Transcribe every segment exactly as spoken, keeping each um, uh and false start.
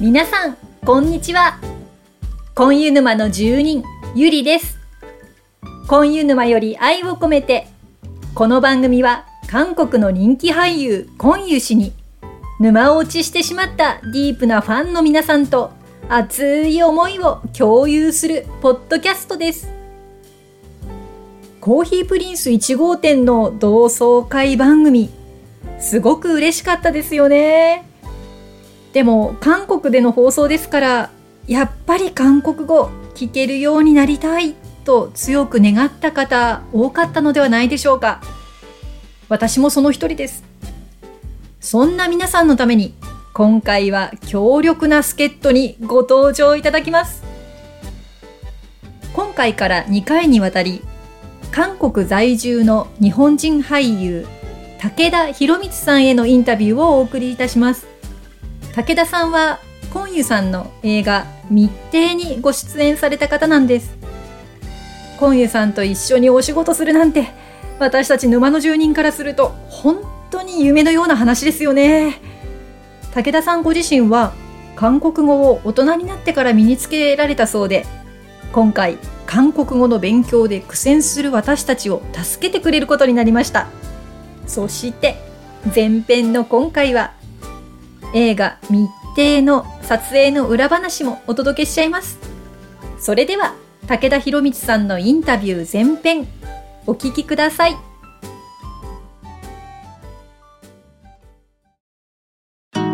皆さんこんにちは。紺湯沼の住人ゆりです。紺湯沼より愛を込めて、この番組は韓国の人気俳優紺湯氏に沼落ちしてしまったディープなファンの皆さんと熱い思いを共有するポッドキャストです。コーヒープリンスいちごうてんの同窓会番組、すごく嬉しかったですよね。でも韓国での放送ですから、やっぱり韓国語聞けるようになりたいと強く願った方多かったのではないでしょうか。私もその一人です。そんな皆さんのために今回は強力な助っ人にご登場いただきます。今回からにかいにわたり、韓国在住の日本人俳優武田博光さんへのインタビューをお送りいたします。武田さんは紺湯さんの映画密偵にご出演された方なんです。紺湯さんと一緒にお仕事するなんて、私たち沼の住人からすると本当に夢のような話ですよね。武田さんご自身は韓国語を大人になってから身につけられたそうで、今回韓国語の勉強で苦戦する私たちを助けてくれることになりました。そして前編の今回は映画密偵の撮影の裏話もお届けしちゃいます。それでは武田博光さんのインタビュー前編、お聞きください。今日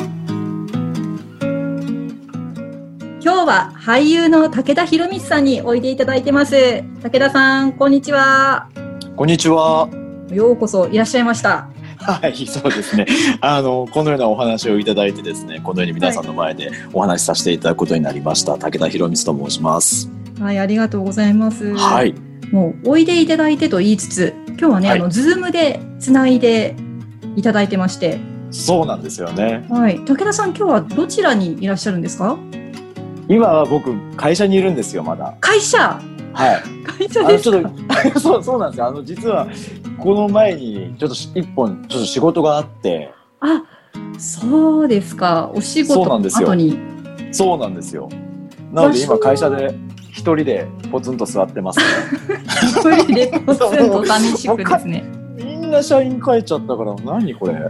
は俳優の武田博光さんにおいでいただいてます。武田さん、こんにちは。こんにちは。ようこそいらっしゃいました。はい、そうですね。あのこのようなお話をいただいてですね、このように皆さんの前でお話しさせていただくことになりました、はい、武田博光と申します。はい、ありがとうございます。はい、もうおいでいただいてと言いつつ、今日はね、はい、あの Zoom でつないでいただいてまして。そうなんですよね。はい、武田さん、今日はどちらにいらっしゃるんですか？今は僕会社にいるんですよ。まだ会社。はい、会社ですか？あのちょっとそう、そうなんですよ。あの実はこの前にちょっと一本ちょっと仕事があって。あ、そうですか。お仕事の後に。そうなんですよ。なので今会社で一人でポツンと座ってます、ね、一人でポツンと寂しくですね。みんな社員帰っちゃったから、何これ。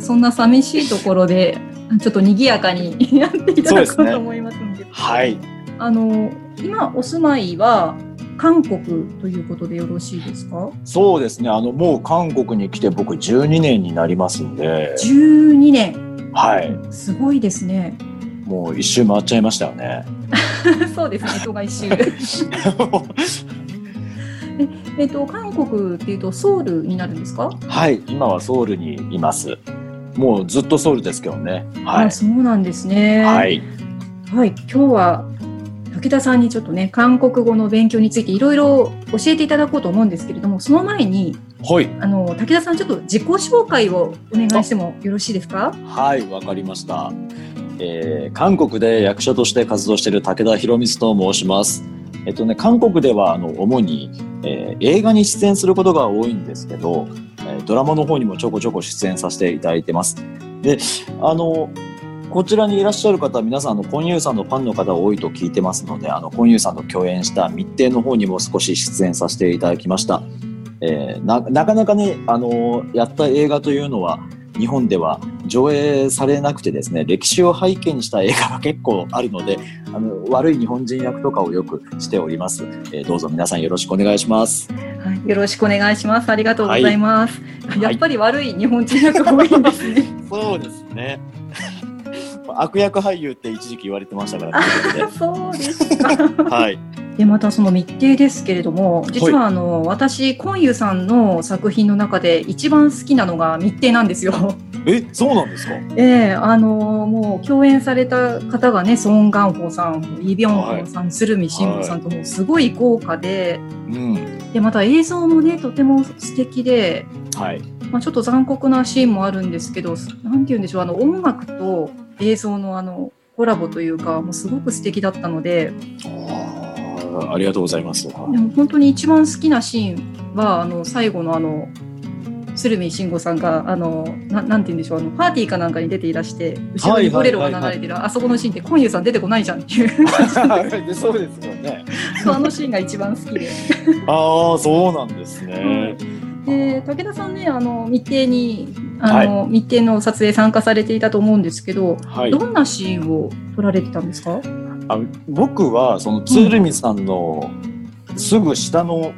そんな寂しいところでちょっと賑やかにやっていただこうと思いますの で, です、ね。はい、あの今お住まいは韓国ということでよろしいですか？そうですね、あのもう韓国に来て僕じゅうにねんになりますんで。じゅうにねん。はい、すごいですね。もう一周回っちゃいましたよね。そうですね、人が一周。ええっと、韓国っていうとソウルになるんですか？はい、今はソウルにいます。もうずっとソウルですけどね。はい、あ、そうなんですね。はい、はい、今日は武田さんにちょっとね、韓国語の勉強についていろいろ教えていただこうと思うんですけれども、その前に、はい、あの武田さん、ちょっと自己紹介をお願いしてもよろしいですか？はい、わかりました。えー、韓国で役者として活動している武田博光と申します。えっとね、韓国ではあの主に、えー、映画に出演することが多いんですけど、ドラマの方にもちょこちょこ出演させていただいてます。で、あのこちらにいらっしゃる方、皆さんの紺湯さんのファンの方多いと聞いてますので、あの紺湯さんと共演した密偵の方にも少し出演させていただきました。えー、な, なかなかね、あのやった映画というのは日本では上映されなくてですね、歴史を背景にした映画が結構あるので、あの悪い日本人役とかをよくしております。えー、どうぞ皆さんよろしくお願いします。はい、よろしくお願いします。ありがとうございます。はい、やっぱり悪い日本人役多いんですね。そうですね。悪役俳優って一時期言われてましたから、ね。あ、そうですか。はい。で、またその密偵ですけれども、実はあの、はい、私紺湯さんの作品の中で一番好きなのが密偵なんですよ。え、そうなんですか？えー、あのー、もう共演された方がね、ソン・ガンホさん、イ・ビョンホさん、はい、鶴見辰吾さんともすごい豪華で、はい、でまた映像もねとても素敵で、はい、まあ、ちょっと残酷なシーンもあるんですけど、なんていうんでしょう、あの音楽と映像のあのコラボというか、もうすごく素敵だったので。あ, ありがとうございます。でも本当に一番好きなシーンはあの最後のあの。鶴見慎吾さんがあの な, なんて言うんでしょうあのパーティーかなんかに出ていらして後ろにボレロが流れてる、はいはいはいはい、あそこのシーンってコンユさん出てこないじゃんっていう感じでそうですよねあのシーンが一番好きでああそうなんですね、うん、で武田さんねあの密偵にあの、はい、密偵の撮影参加されていたと思うんですけど、はい、どんなシーンを撮られてたんですか？あ僕はその鶴見さんのすぐ下の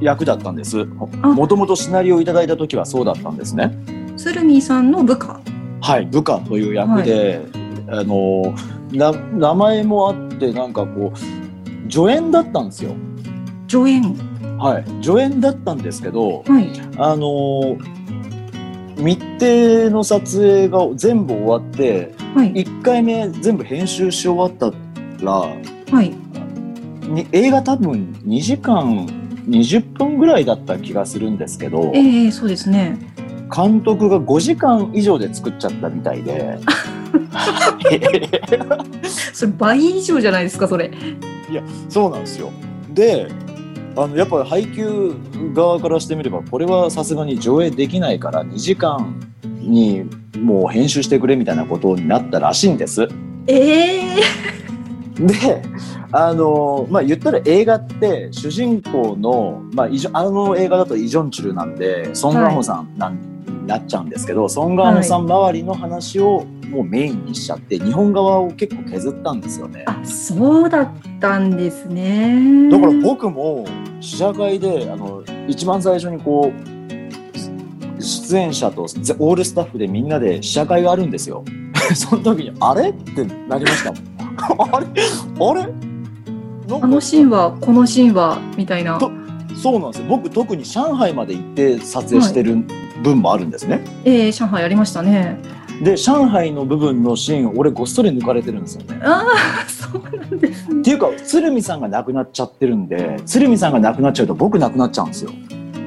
役だったんです。もともとシナリオをいただいた時はそうだったんですね。鶴見さんの部下、はい部下という役で、はい、あのな名前もあってなんかこう助演だったんですよ。助演はい助演だったんですけど、はい、あの密偵の撮影が全部終わって、はい、いっかいめ全部編集し終わったら、はい、に映画多分にじかんにじゅっぷんぐらいだった気がするんですけど、えー、そうですね監督がごじかんいじょうで作っちゃったみたいでそれ倍以上じゃないですかそれ。いやそうなんですよ。であのやっぱり配給側からしてみればこれはさすがに上映できないからにじかんにもう編集してくれみたいなことになったらしいんです。えー、であのまあ言ったら映画って主人公の、まあ、あの映画だとイ・ジョンチュルなんでソン・ガンホさんなん、はい、なっちゃうんですけどソン・ガンホさん周りの話をもうメインにしちゃって日本側を結構削ったんですよね。あそうだったんですね。だから僕も試写会であの一番最初にこう出演者とオールスタッフでみんなで試写会があるんですよその時にあれってなりましたもんあれあれあのシーンはこのシーンはみたいな。そうなんですよ。僕特に上海まで行って撮影してる分もあるんですね、はい。えー、上海ありましたね。で上海の部分のシーン俺ごっそり抜かれてるんですよね。ああそうなんですね。っていうか鶴見さんが亡くなっちゃってるんで鶴見さんが亡くなっちゃうと僕亡くなっちゃうんですよ。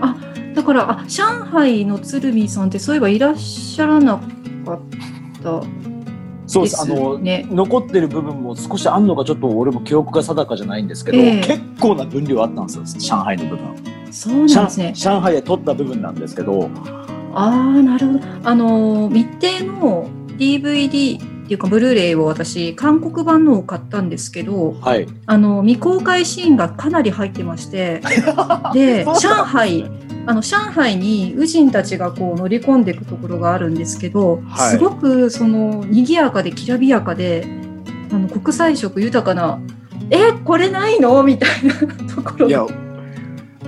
あだからあ上海の鶴見さんってそういえばいらっしゃらなかったそうです、ですね、あの残ってる部分も少しあんのかちょっと俺も記憶が定かじゃないんですけど、えー、結構な分量あったんですよ上海の部分。そうなんですね。上海で撮った部分なんですけどあーなるほど。あの密偵の ディーブイディー っていうかブルーレイを私韓国版のを買ったんですけど、はい、あの未公開シーンがかなり入ってましてで上海あの上海に友人たちがこう乗り込んでいくところがあるんですけど、はい、すごくその賑やかできらびやかであの国際色豊かなえこれないのみたいなところ。いや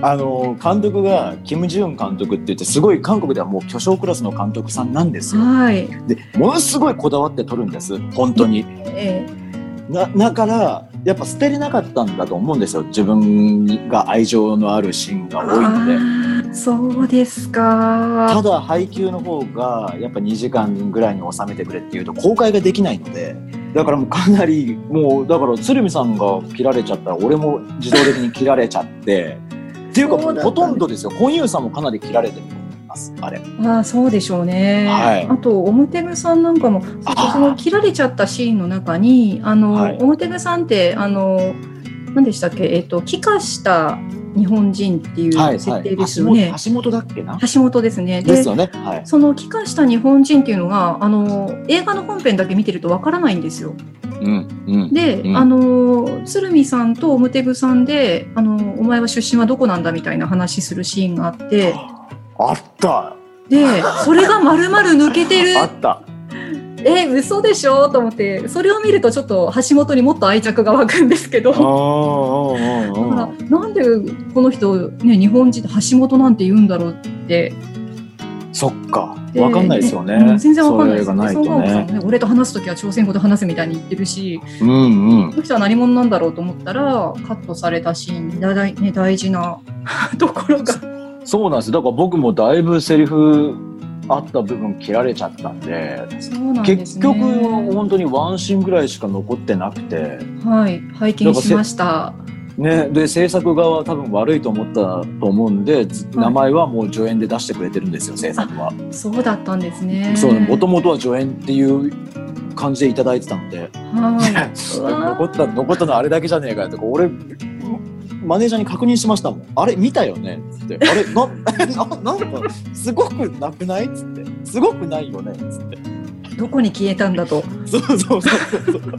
あの監督がキム・ジュン監督って言ってすごい韓国ではもう巨匠クラスの監督さんなんですよ、はい、でものすごいこだわって撮るんです本当に、ええ、なだからやっぱ捨てれなかったんだと思うんですよ自分が愛情のあるシーンが多いので。そうですか。ただ配給の方がやっぱにじかんぐらいに収めてくれっていうと公開ができないのでだからもうかなりもうだから鶴見さんが切られちゃったら俺も自動的に切られちゃってっていうかもうほとんどですよ。コンユーさんもかなり切られてると思いますあれ。あそうでしょうね、はい、あとオムテムさんなんかもその切られちゃったシーンの中にあの、はい、オムテムさんってあの何でしたっけ、えーと、帰化した日本人っていう設定ですよね、はいはい、橋, 本橋本だっけな橋本ですね。でですよね、はい、その帰化した日本人っていうのがあの映画の本編だけ見てるとわからないんですよ、うんうん、で、うん、あの鶴見さんとオムテグさんであのお前は出身はどこなんだみたいな話するシーンがあってあったでそれが丸々抜けてるあったえ嘘でしょと思ってそれを見るとちょっと橋本にもっと愛着が湧くんですけどあだからなんでこの人、ね、日本人で橋本なんて言うんだろうってそっか分かんないですよね、ね全然分かんないですよね。そういう映画ないとね。孫さんもね俺と話すときは朝鮮語で話すみたいに言ってるし、うんうん、この人は何者なんだろうと思ったらカットされたシーンだだい、ね、大事なところがそうなんです。だから僕もだいぶセリフあった部分切られちゃったん で, そうなんです、ね、結局本当にワンシーンぐらいしか残ってなくて、はい、拝見しました、ね、で制作側は多分悪いと思ったと思うんで、はい、名前はもう助演で出してくれてるんですよ制作は。そうだったんですね。もともとは助演っていう感じでいただいてたので、はい、残, った残ったのあれだけじゃねえかとか俺マネージャーに確認しましたもん。あれ見たよねつって、あれ な, な, なんかすごくなくないつって、すごくないよねつって、どこに消えたんだとそうそうそうそう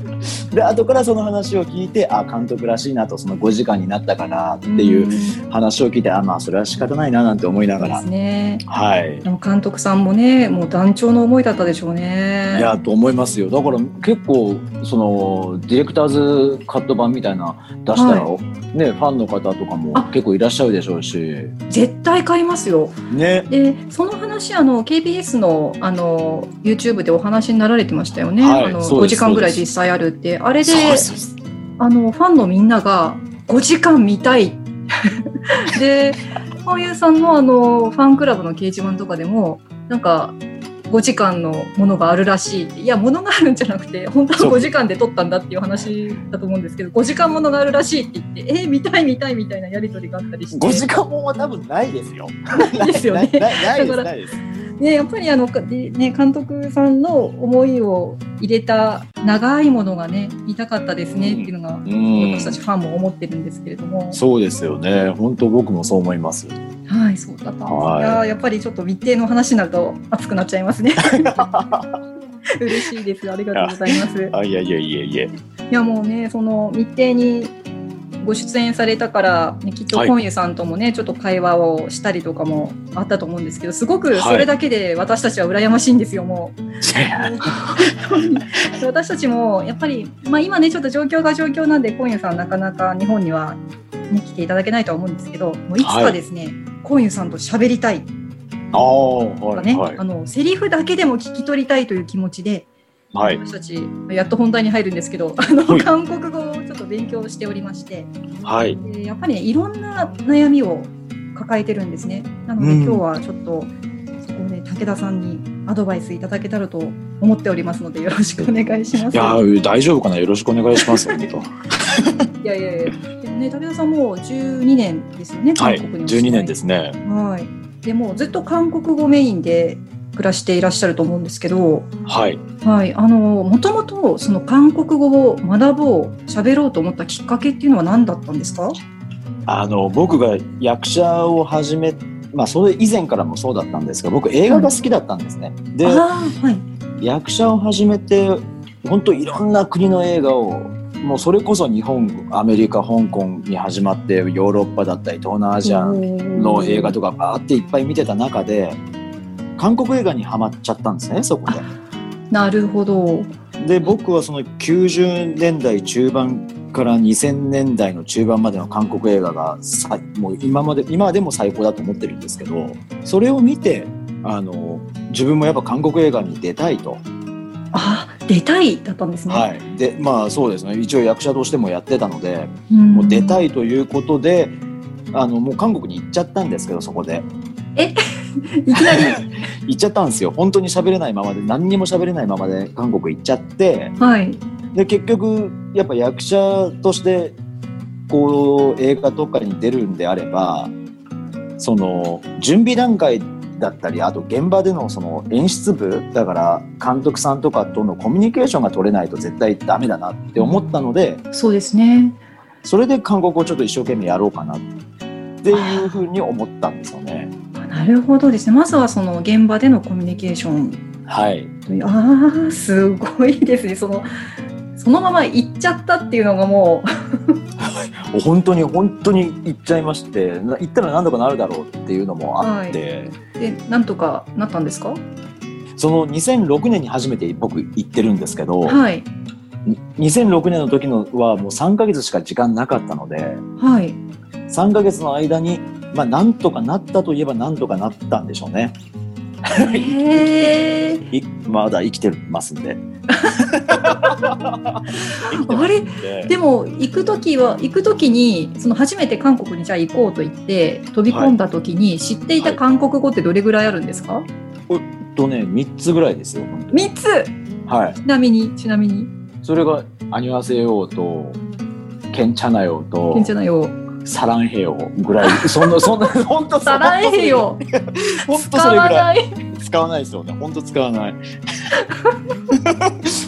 で、後からその話を聞いて、あ監督らしいなと、そのごじかんになったかなっていう話を聞いて、あまあそれは仕方ないななんて思いながらですね、はい、でも監督さんもね、もう断腸の思いだったでしょうね。いやと思いますよ。だから結構そのディレクターズカット版みたいな出したら、はいね、ファンの方とかも結構いらっしゃるでしょうし、絶対買いますよ、ね、でその話あの ケービーエス の, あの YouTube でお話話になられてましたよね、はい、あのごじかんぐらい実際あるって、あれ で, であのファンのみんながごじかん見たいでこういうさん の, あのファンクラブの掲示板とかでもなんかごじかんのものがあるらしいって、いやものがあるんじゃなくて本当はごじかんで撮ったんだっていう話だと思うんですけど、ごじかんものがあるらしいって言って、えー、見たい見たいみたいなやり取りがあったりして、ごじかんもは多分ないですよですよねないですね、やっぱりあの、ね、監督さんの思いを入れた長いものがね見たかったですねっていうのが、うん、私たちファンも思ってるんですけれども、そうですよね、本当僕もそう思います。はい、そうだったんですが、やっぱりちょっと日程の話になると熱くなっちゃいますね嬉しいです、ありがとうございます。あ、いやいやいやいや、いやもうね、その日程にご出演されたから、ね、きっとコンユさんともね、はい、ちょっと会話をしたりとかもあったと思うんですけど、すごくそれだけで私たちは羨ましいんですよ、もう私たちもやっぱり、まあ、今ねちょっと状況が状況なんでコンユさんなかなか日本には、ね、来ていただけないとは思うんですけど、もういつかですね、はい、コンユさんと喋りたい、あとかね、はいはい、あのセリフだけでも聞き取りたいという気持ちで、はい、私たちやっと本題に入るんですけど、あの、はい、韓国語をちょっと勉強しておりまして、はい、でやっぱり、ね、いろんな悩みを抱えてるんですね。なので、うん、今日はちょっとそこで武田さんにアドバイスいただけたらと思っておりますので、よろしくお願いします。いや大丈夫かな、よろしくお願いしますいやいやいや、でもね、武田さんもうじゅうにねんですよね、韓国に、はい、じゅうにねんですね、はい、でもうずっと韓国語メインで暮らしていらっしゃると思うんですけど、はいはい、あのもともとその韓国語を学ぼう、喋ろうと思ったきっかけっていうのは何だったんですか？あの僕が役者を始め、まあ、それ以前からもそうだったんですが、僕映画が好きだったんですね、はい、で、はい、役者を始めて本当いろんな国の映画を、もうそれこそ日本、アメリカ、香港に始まってヨーロッパだったり東南アジアの映画とかバーっていっぱい見てた中で、韓国映画にハマっちゃったんですね、そこで。なるほど。で、僕はそのきゅうじゅうねんだい中盤からにせんねんだいの中盤までの韓国映画がもう 今まで、今でも最高だと思ってるんですけど、それを見てあの自分もやっぱ韓国映画に出たいと。あ、出たいだったんですね。はい。で、まあそうですね。一応役者としてもやってたので、うん、もう出たいということで、あのもう韓国に行っちゃったんですけど、そこで。えいきなり行っちゃったんですよ。本当に喋れないままで、何にも喋れないままで韓国行っちゃって、はい、で結局やっぱ役者としてこう映画とかに出るんであれば、その準備段階だったり、あと現場でのその演出部だから監督さんとかとのコミュニケーションが取れないと絶対ダメだなって思ったので、そうですね。それで韓国をちょっと一生懸命やろうかなっていうふうに思ったんですよね。なるほどですね。まずはその現場でのコミュニケーション、はい、ああすごいですね。そのそのまま行っちゃったっていうのがもう本当に本当に行っちゃいまして、行ったら何とかなるだろうっていうのもあって、はい、でなんとかなったんですか？そのにせんろくねんに初めて僕行ってるんですけど、はい、にせんろくねんの時のはもうさんかげつしか時間なかったので、はい、さんかげつの間にまあ、なんとかなったといえばなんとかなったんでしょうね。へーまだ生きてますんであれでも行く時は行く時にその初めて韓国にじゃあ行こうと言って飛び込んだ時に、はい、知っていた韓国語ってどれぐらいあるんですか？はい、えっとねみっつぐらいですよ。本当にみっつ、はい、ちなみにちなみにそれがアニュアセヨとケンチャナヨとケンチャナヨサランヘヨぐらい、そんなそんな本当サランヘヨ本当それぐらい使わないですよね。本当使わない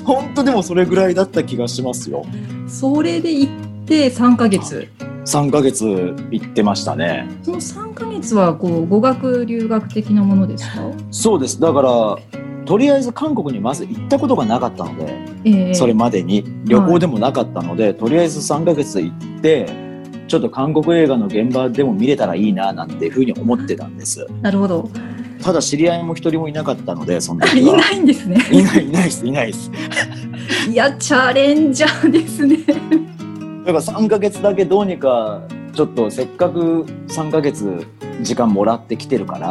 本当でもそれぐらいだった気がしますよ。それで行ってさんかげつ、さんかげつ行ってましたね。そのさんかげつはこう語学留学的なものですか？そうです。だからとりあえず韓国にまず行ったことがなかったので、えー、それまでに旅行でもなかったので、はい、とりあえずさんかげつ行ってちょっと韓国映画の現場でも見れたらいいななんていうふうに思ってたんです。なるほど。ただ知り合いも一人もいなかったので、そんなにはいないんですね。いないいないですいないです。いやチャレンジャーですね。だからさんかげつだけどうにかちょっとせっかくさんかげつ時間もらってきてるから、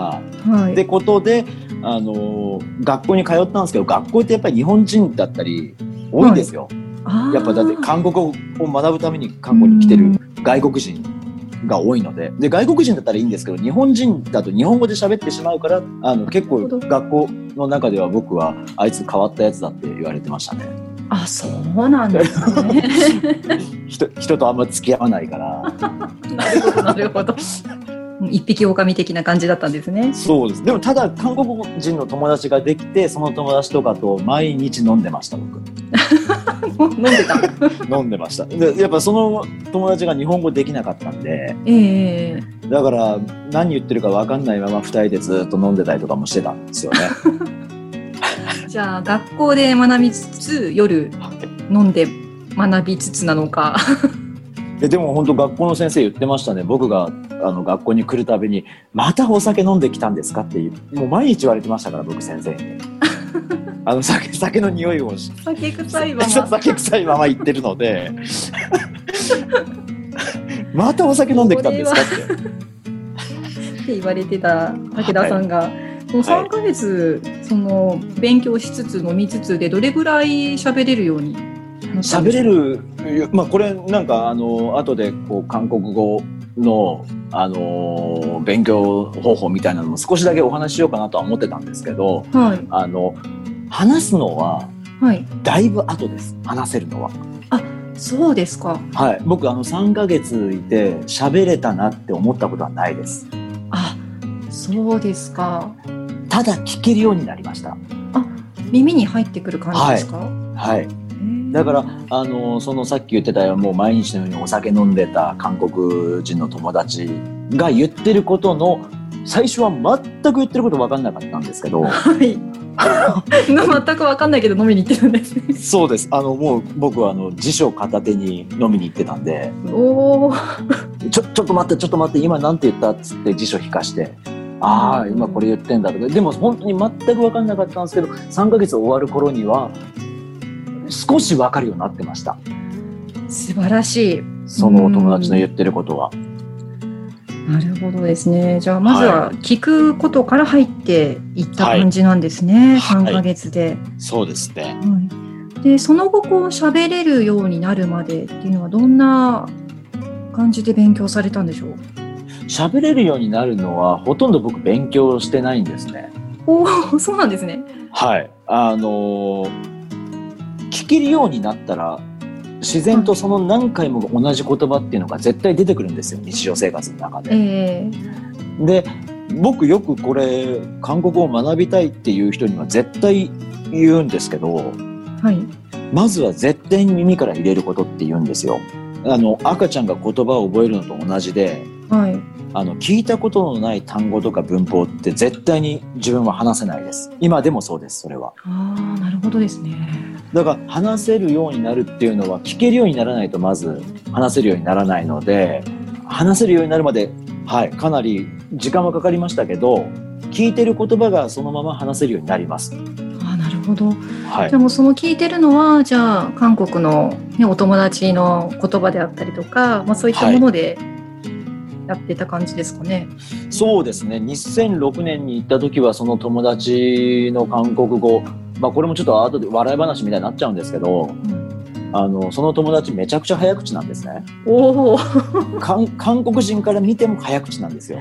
はい、ってことであの学校に通ったんですけど、学校ってやっぱり日本人だったり多いんですよ、はい、やっぱだって韓国を学ぶために韓国に来てる外国人が多いの で, で外国人だったらいいんですけど、日本人だと日本語で喋ってしまうから、あの結構学校の中では僕はあいつ変わったやつだって言われてましたね。あ、そうなんですね。人, 人とあんま付き合わないからなるほどなるほど。一匹狼的な感じだったんですね。そうです。でもただ韓国人の友達ができて、その友達とかと毎日飲んでました僕。飲んでた。飲んでました。でやっぱその友達が日本語できなかったんで、えー、だから何言ってるか分かんないまま二人でずっと飲んでたりとかもしてたんですよね。じゃあ学校で学びつつ夜飲んで学びつつなのか。でも本当学校の先生言ってましたね。僕があの学校に来るたびにまたお酒飲んできたんですかってもう毎日言われてましたから僕先生に。あの 酒, 酒の匂いを酒臭いまま酒臭いまま言ってるのでまたお酒飲んできたんですかってって言われてた武田さんが、はい、もうさんかげつ、はい、その勉強しつつ飲みつつでどれぐらい喋れるように喋れる、まあ、これなんかあの後でこう韓国語の、あのー、勉強方法みたいなのも少しだけお話ししようかなとは思ってたんですけど、はい、あの話すのはだいぶ後です、はい、話せるのは。あ、そうですか。はい、僕あのさんかげついて喋れたなって思ったことはないです。あ、そうですか。ただ聞けるようになりました。あ、耳に入ってくる感じですか？はい、はい。だからあのそのさっき言ってたよもう毎日のようにお酒飲んでた韓国人の友達が言ってることの最初は全く言ってること分かんなかったんですけど、はい、全く分かんないけど飲みに行ってるんですね。そうです。あのもう僕はあの辞書片手に飲みに行ってたんで、おちょ、ちょっと待ってちょっと待って今なんて言ったっつって辞書引かして、ああ今これ言ってんだとか。でも本当に全く分かんなかったんですけどさんかげつ終わる頃には少し分かるようになってました。素晴らしい。そのお友達の言ってることは。なるほどですね。じゃあまずは聞くことから入っていった感じなんですね、はい、さんかげつで、はい、そうですね、はい、でその後こう喋れるようになるまでっていうのはどんな感じで勉強されたんでしょう？喋れるようになるのはほとんど僕勉強してないんですね。お、そうなんですね。はい、あのー聞けるようになったら自然とその何回も同じ言葉っていうのが絶対出てくるんですよ日常生活の中で、えー、で僕よくこれ韓国語を学びたいっていう人には絶対言うんですけど、はい、まずは絶対に耳から入れることって言うんですよ。あの赤ちゃんが言葉を覚えるのと同じで、はい、あの聞いたことのない単語とか文法って絶対に自分は話せないです。今でもそうです。それはあ、なるほどですね。だから話せるようになるっていうのは聞けるようにならないとまず話せるようにならないので、話せるようになるまで、はい、かなり時間はかかりましたけど聞いてる言葉がそのまま話せるようになります。あ、なるほど、はい、じゃあもうその聞いてるのはじゃあ韓国の、ね、お友達の言葉であったりとか、まあ、そういったもので、はい、やってた感じですかね。そうですね。にせんろくねんに行った時はその友達の韓国語、まあ、これもちょっと後で笑い話みたいになっちゃうんですけど、うん、あのその友達めちゃくちゃ早口なんですね。お韓国人から見ても早口なんですよ。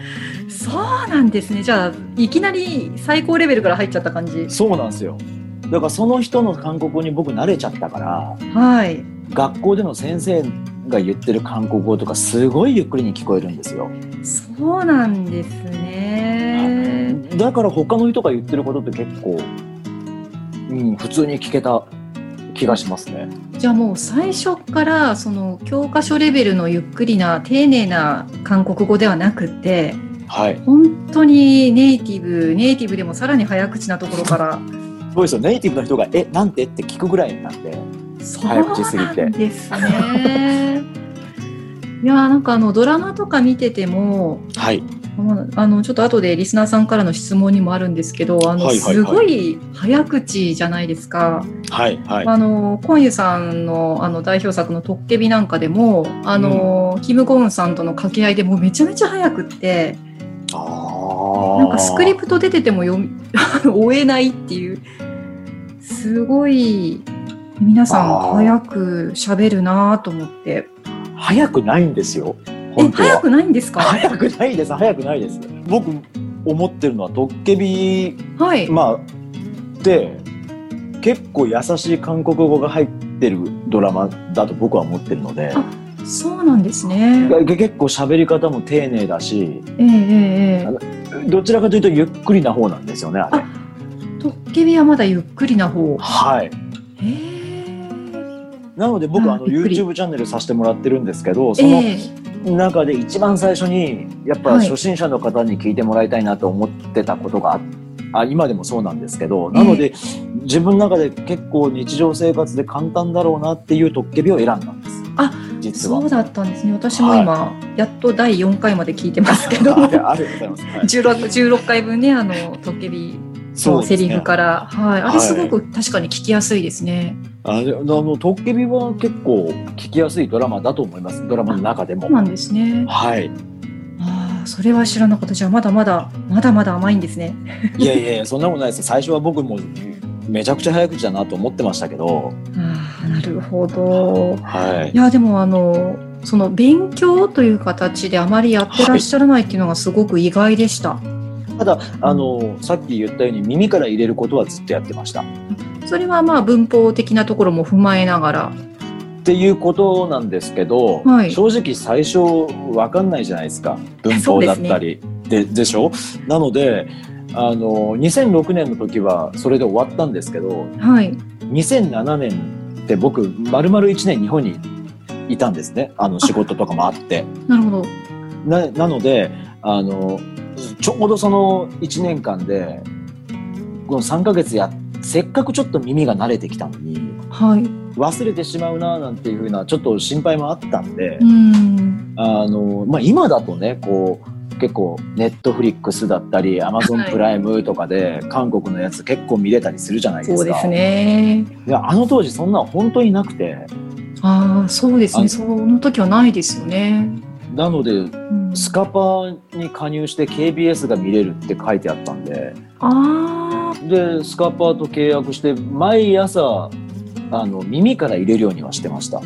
そうなんですね。じゃあいきなり最高レベルから入っちゃった感じ。そうなんですよ。だからその人の韓国語に僕慣れちゃったから、はい、学校での先生が言ってる韓国語とかすごいゆっくりに聞こえるんですよ。そうなんですね。だから他の人が言ってることって結構、うん、普通に聞けた聞気がしますね。じゃあもう最初からその教科書レベルのゆっくりな丁寧な韓国語ではなくて、はい、本当にネイティブネイティブでもさらに早口なところから。そうですよ、ネイティブの人がえなんてって聞くぐらいなんで、早口すぎて。そうなんですね。いやなんかあのドラマとか見てても、はい、あのちょっと後でリスナーさんからの質問にもあるんですけど、あの、はいはいはい、すごい早口じゃないですか。はいはい、あのコンユさん の, あの代表作のトッケビなんかでもあの、うん、キム・ゴンさんとの掛け合いでもうめちゃめちゃ早くって、あなんかスクリプト出てても読み追えないっていう、すごい皆さん早く喋るなと思って。早くないんですよ本当は。え、早くないんですか？早くないです、早くないです。僕思ってるのはドッケビ、はい、まあで結構優しい韓国語が入ってるドラマだと僕は思ってるので。あ、そうなんですね。結構喋り方も丁寧だし、えーえー、どちらかというとゆっくりな方なんですよねあれ。あ、ドッケビはまだゆっくりな方。はい、えー、なので僕あの YouTube チャンネルさせてもらってるんですけど、その中で一番最初にやっぱ初心者の方に聞いてもらいたいなと思ってたことがあって、あ今でもそうなんですけど、なので、えー、自分の中で結構日常生活で簡単だろうなっていうトッケビを選んだんです。あ、実はそうだったんですね。私も今、はい、やっとだいよんかいまで聞いてますけどありがとうございます、はい、じゅうろっかいぶんね、あのトッケビのセリフから、ね、はい、あれすごく確かに聞きやすいですね。はい、あのトッケビは結構聞きやすいドラマだと思います。ドラマの中でも。そうなんですね。はい、それは知らなかった。じゃあまだまだまだまだ甘いんですね。いやいやいや、そんなことないです。最初は僕もめちゃくちゃ早口だなと思ってましたけど。あ、なるほど。はい、いやでもあのその勉強という形であまりやってらっしゃらないっていうのがすごく意外でした。はい、ただあのさっき言ったように耳から入れることはずっとやってました。それはまあ文法的なところも踏まえながらっていうことなんですけど、はい、正直最初わかんないじゃないですか、文法だったり で, で,、ね、でしょ。なのであのにせんろくねんの時はそれで終わったんですけど、はい、にせんななねんって僕丸々いちねん日本にいたんですね。あの仕事とかもあって。なるほど。 な, なのであのちょうどそのいちねんかんでこのさんかげつやせっかくちょっと耳が慣れてきたのに、はい忘れてしまうななんていう風なちょっと心配もあったんで、うんあの、まあ、今だとねこう結構ネットフリックスだったり Amazon プライムとかで韓国のやつ結構見れたりするじゃないですか。そうですね。いやあの当時そんなの本当になくて。ああそうですね、その時はないですよね。なので、うん、スカパーに加入して ケービーエス が見れるって書いてあったんで、あでスカパーと契約して毎朝あの耳から入れるようにはしてました。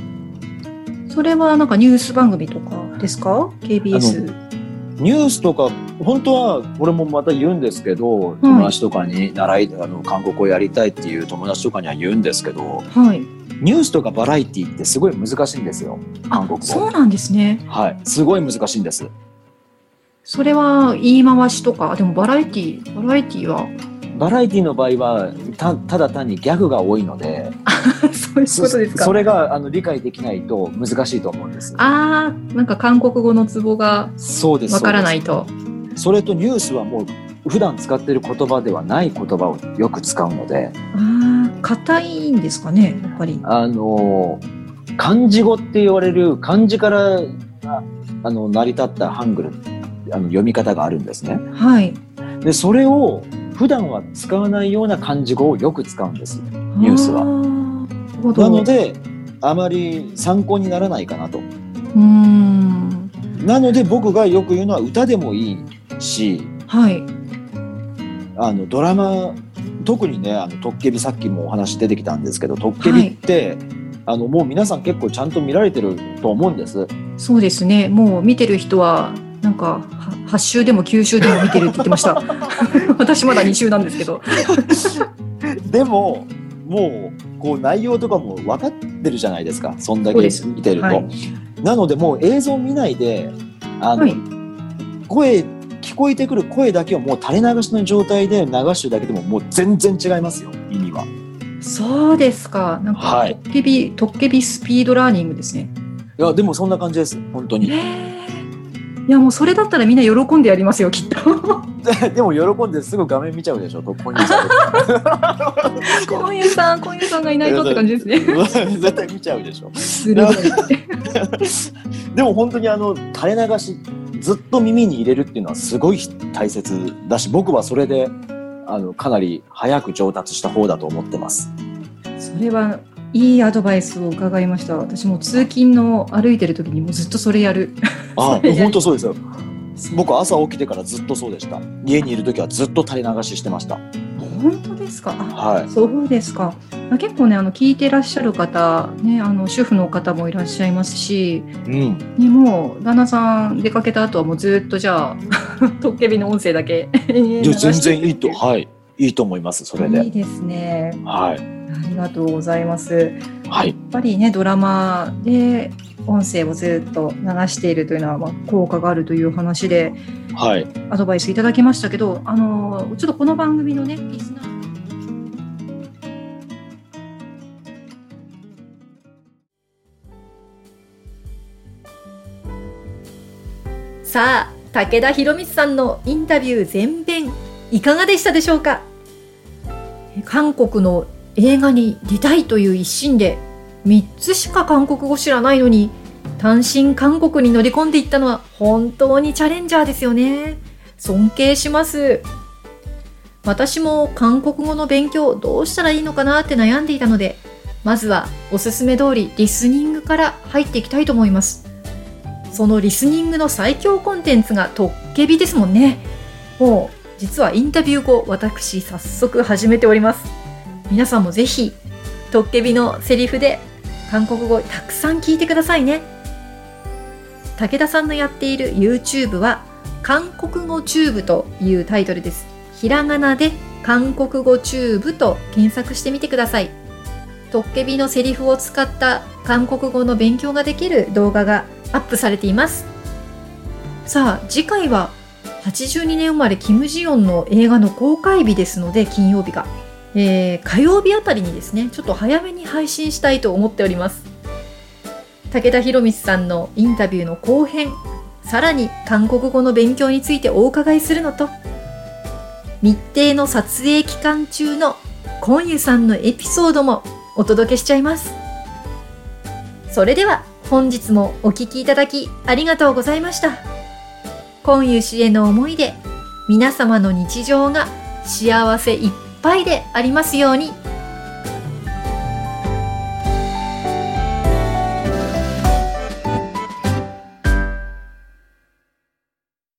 それはなんかニュース番組とかですか？ ケービーエス ニュースとか。本当はこれもまた言うんですけど、はい、友達とかに習いあの韓国をやりたいっていう友達とかには言うんですけど、はい、ニュースとかバラエティってすごい難しいんですよ韓国語。そうなんですね。はい、すごい難しいんです。それは言い回しとか。でもバラエティバラエティはバラエティの場合は た, ただ単にギャグが多いのでそういうことですか？ そ, それがあの理解できないと難しいと思うんです。あーなんか韓国語のツボがわからないと。 そ, それとニュースはもう普段使っている言葉ではない言葉をよく使うので。ああ、硬いんですかねやっぱり。あの漢字語って言われる漢字からあの成り立ったハングルあの読み方があるんですね。はい、でそれを普段は使わないような漢字語をよく使うんですニュースは。なのであまり参考にならないかなと。うーんなので僕がよく言うのは歌でもいいし、はい、あのドラマ特にねあのトッケビさっきもお話出てきたんですけどトッケビって、はい、あのもう皆さん結構ちゃんと見られてると思うんです。そうですね、もう見てる人はなんかはち週でもきゅう週でも見てるって言ってました私まだに週なんですけどでももうこう内容とかも分かってるじゃないですか、そんだけ見てると、はい、なのでもう映像見ないであの、はい、声聞こえてくる声だけをもう垂れ流しの状態で流してるだけでももう全然違いますよ意味は。そうですか。なんかトッケビ、はい、トッケビスピードラーニングですね。いやでもそんな感じです本当に。いやもうそれだったらみんな喜んでやりますよきっと。でも喜んですぐ画面見ちゃうでしょ。とこんゆさんこんゆさんこんゆさんがいないとって感じですね。絶対見ちゃうでしょ。でも本当にあの垂れ流しずっと耳に入れるっていうのはすごい大切だし、僕はそれであのかなり早く上達した方だと思ってます。それはいいアドバイスを伺いました。私も通勤の歩いてる時にもうずっとそれやる。ああ本当そうですよ。僕朝起きてからずっとそうでした。家にいる時はずっと垂れ流ししてました。本当ですか。はい、そうですか。結構ねあの聞いてらっしゃる方、ね、あの主婦の方もいらっしゃいますし、うんね、もう旦那さん出かけた後はもうずっとじゃあトッケビの音声だけ全然いいと、はい、いいと思います。それでいいですね、はいありがとうございます、はい、やっぱりねドラマで音声をずっと流しているというのは、まあ、効果があるという話で、はい、アドバイスいただきましたけど、あのちょっとこの番組のねリスナーさあ武田博光さんのインタビュー全編いかがでしたでしょうか。韓国の映画に出たいという一心でみっつしか韓国語知らないのに単身韓国に乗り込んでいったのは本当にチャレンジャーですよね。尊敬します。私も韓国語の勉強どうしたらいいのかなって悩んでいたので、まずはおすすめ通りリスニングから入っていきたいと思います。そのリスニングの最強コンテンツがトッケビですもんね。もう実はインタビュー後私早速始めております。皆さんもぜひトッケビのセリフで韓国語たくさん聞いてくださいね。武田さんのやっている YouTube は韓国語チューブというタイトルです。ひらがなで韓国語チューブと検索してみてください。トッケビのセリフを使った韓国語の勉強ができる動画がアップされています。さあ次回ははちじゅうにねん生まれキム・ジヨンの映画の公開日ですので、金曜日がえー、火曜日あたりにですねちょっと早めに配信したいと思っております。武田博光さんのインタビューの後編、さらに韓国語の勉強についてお伺いするのと、密偵の撮影期間中のコンユさんのエピソードもお届けしちゃいます。それでは本日もお聞きいただきありがとうございました。コンユ氏への思いで皆様の日常が幸せいっぱいいっぱいでありますように。